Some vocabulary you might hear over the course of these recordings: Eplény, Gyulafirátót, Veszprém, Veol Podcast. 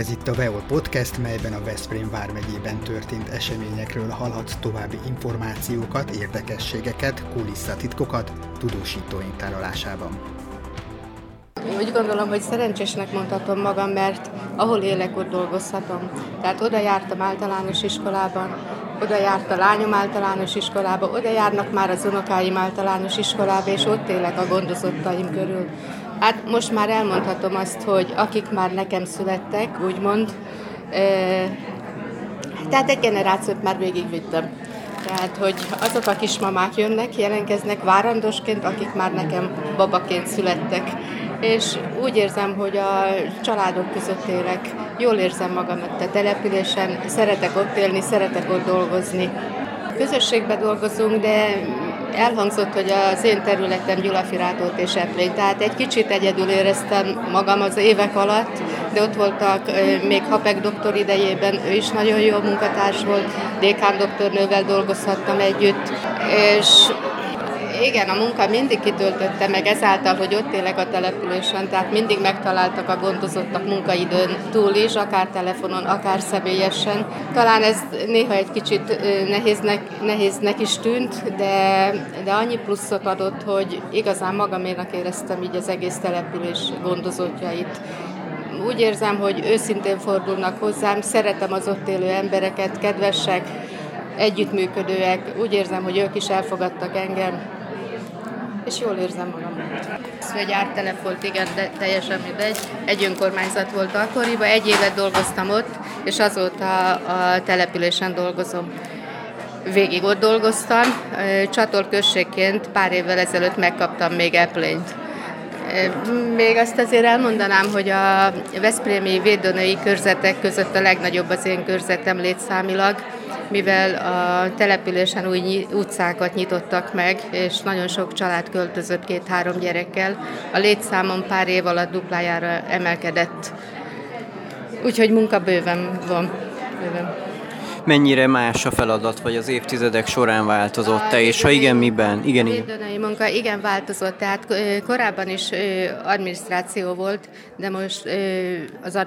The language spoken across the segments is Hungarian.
Ez itt a Veol Podcast, melyben a Veszprém vármegyében történt eseményekről hallhatsz további információkat, érdekességeket, kulisszatitkokat tudósítóink tárolásában. Úgy gondolom, hogy szerencsésnek mondhatom magam, mert ahol élek, ott dolgozhatom. Tehát oda jártam általános iskolában, oda járt a lányom általános iskolába, oda járnak már az unokáim általános iskolába, és ott élek a gondozottaim körül. Hát most már elmondhatom azt, hogy akik már nekem születtek, úgymond, tehát egy generációt már végigvittem. Tehát, hogy azok a kismamák jönnek, jelentkeznek várandosként, akik már nekem babaként születtek. És úgy érzem, hogy a családok között élek, jól érzem magamat a településen, szeretek ott élni, szeretek ott dolgozni. Közösségben dolgozunk, de elhangzott, hogy az én területem Gyulafirátót és Eplény, tehát egy kicsit egyedül éreztem magam az évek alatt, de ott voltak még Hapek doktor idejében, ő is nagyon jó munkatárs volt, dékán doktornővel dolgozhattam együtt, és igen, a munka mindig kitöltötte meg ezáltal, hogy ott élek a településen, tehát mindig megtaláltak a gondozottak munkaidőn túl is, akár telefonon, akár személyesen. Talán ez néha egy kicsit nehéznek is tűnt, de annyi pluszot adott, hogy igazán magaménak éreztem így az egész település gondozottjait. Úgy érzem, hogy őszintén fordulnak hozzám, szeretem az ott élő embereket, kedvesek, együttműködőek, úgy érzem, hogy ők is elfogadtak engem. És jól érzem magam. Ez egy ártelep volt, igen, de teljesen mindegy. Egy önkormányzat volt akkoriban, egy évet dolgoztam ott, és azóta a településen dolgozom. Végig ott dolgoztam, csatorközségként pár évvel ezelőtt megkaptam még Eplényt. Még azt azért elmondanám, hogy a veszprémi védőnői körzetek között a legnagyobb az én körzetem létszámilag, mivel a településen új utcákat nyitottak meg, és nagyon sok család költözött 2-3 gyerekkel. A létszámon pár év alatt duplájára emelkedett. Úgyhogy munka bőven van. Mennyire más a feladat, vagy az évtizedek során változott-e, és ha igen, miben? Igen. Védőnői munka igen változott, tehát korábban is adminisztráció volt, de most az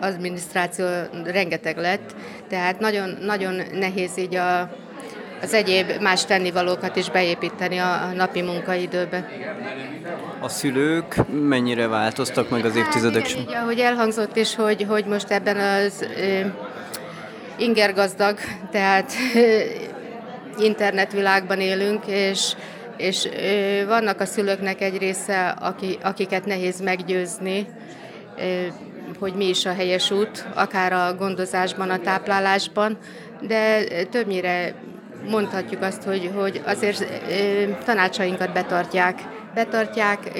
adminisztráció rengeteg lett, tehát nagyon, nagyon nehéz így az egyéb más tennivalókat is beépíteni a napi munkaidőbe. A szülők mennyire változtak meg az évtizedek során? Igen, ahogy elhangzott is, hogy most ebben az ingergazdag, tehát internetvilágban élünk, és vannak a szülőknek egy része, akiket nehéz meggyőzni, hogy mi is a helyes út, akár a gondozásban, a táplálásban, de többnyire mondhatjuk azt, hogy azért tanácsainkat betartják,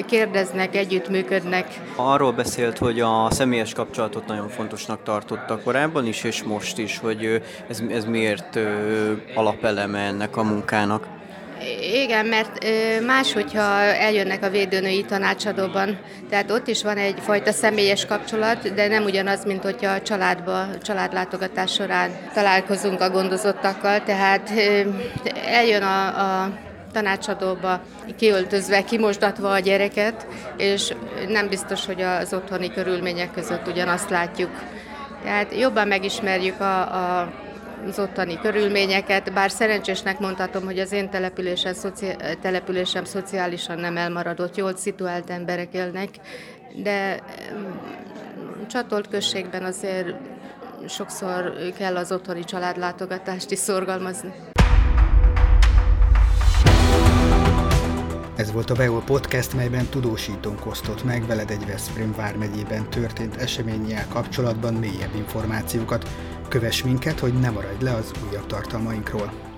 kérdeznek, együttműködnek. Arról beszélt, hogy a személyes kapcsolatot nagyon fontosnak tartottak korábban is, és most is, hogy ez miért alapeleme ennek a munkának? Igen, mert más, hogyha eljönnek a védőnői tanácsadóban. Tehát ott is van egyfajta személyes kapcsolat, de nem ugyanaz, mint hogyha a családlátogatás során találkozunk a gondozottakkal. Tehát eljön a tanácsadóba kiöltözve, kimosdatva a gyereket, és nem biztos, hogy az otthoni körülmények között ugyanazt látjuk. Tehát jobban megismerjük az ottani körülményeket, bár szerencsésnek mondhatom, hogy az én településem szociálisan nem elmaradott, jól szituált emberek élnek, de csatolt községben azért sokszor kell az otthoni családlátogatást is szorgalmazni. Ez volt a Veol Podcast, melyben tudósítónk osztott meg veled egy Veszprém vármegyében történt eseménnyel kapcsolatban mélyebb információkat. Kövess minket, hogy ne maradj le az újabb tartalmainkról.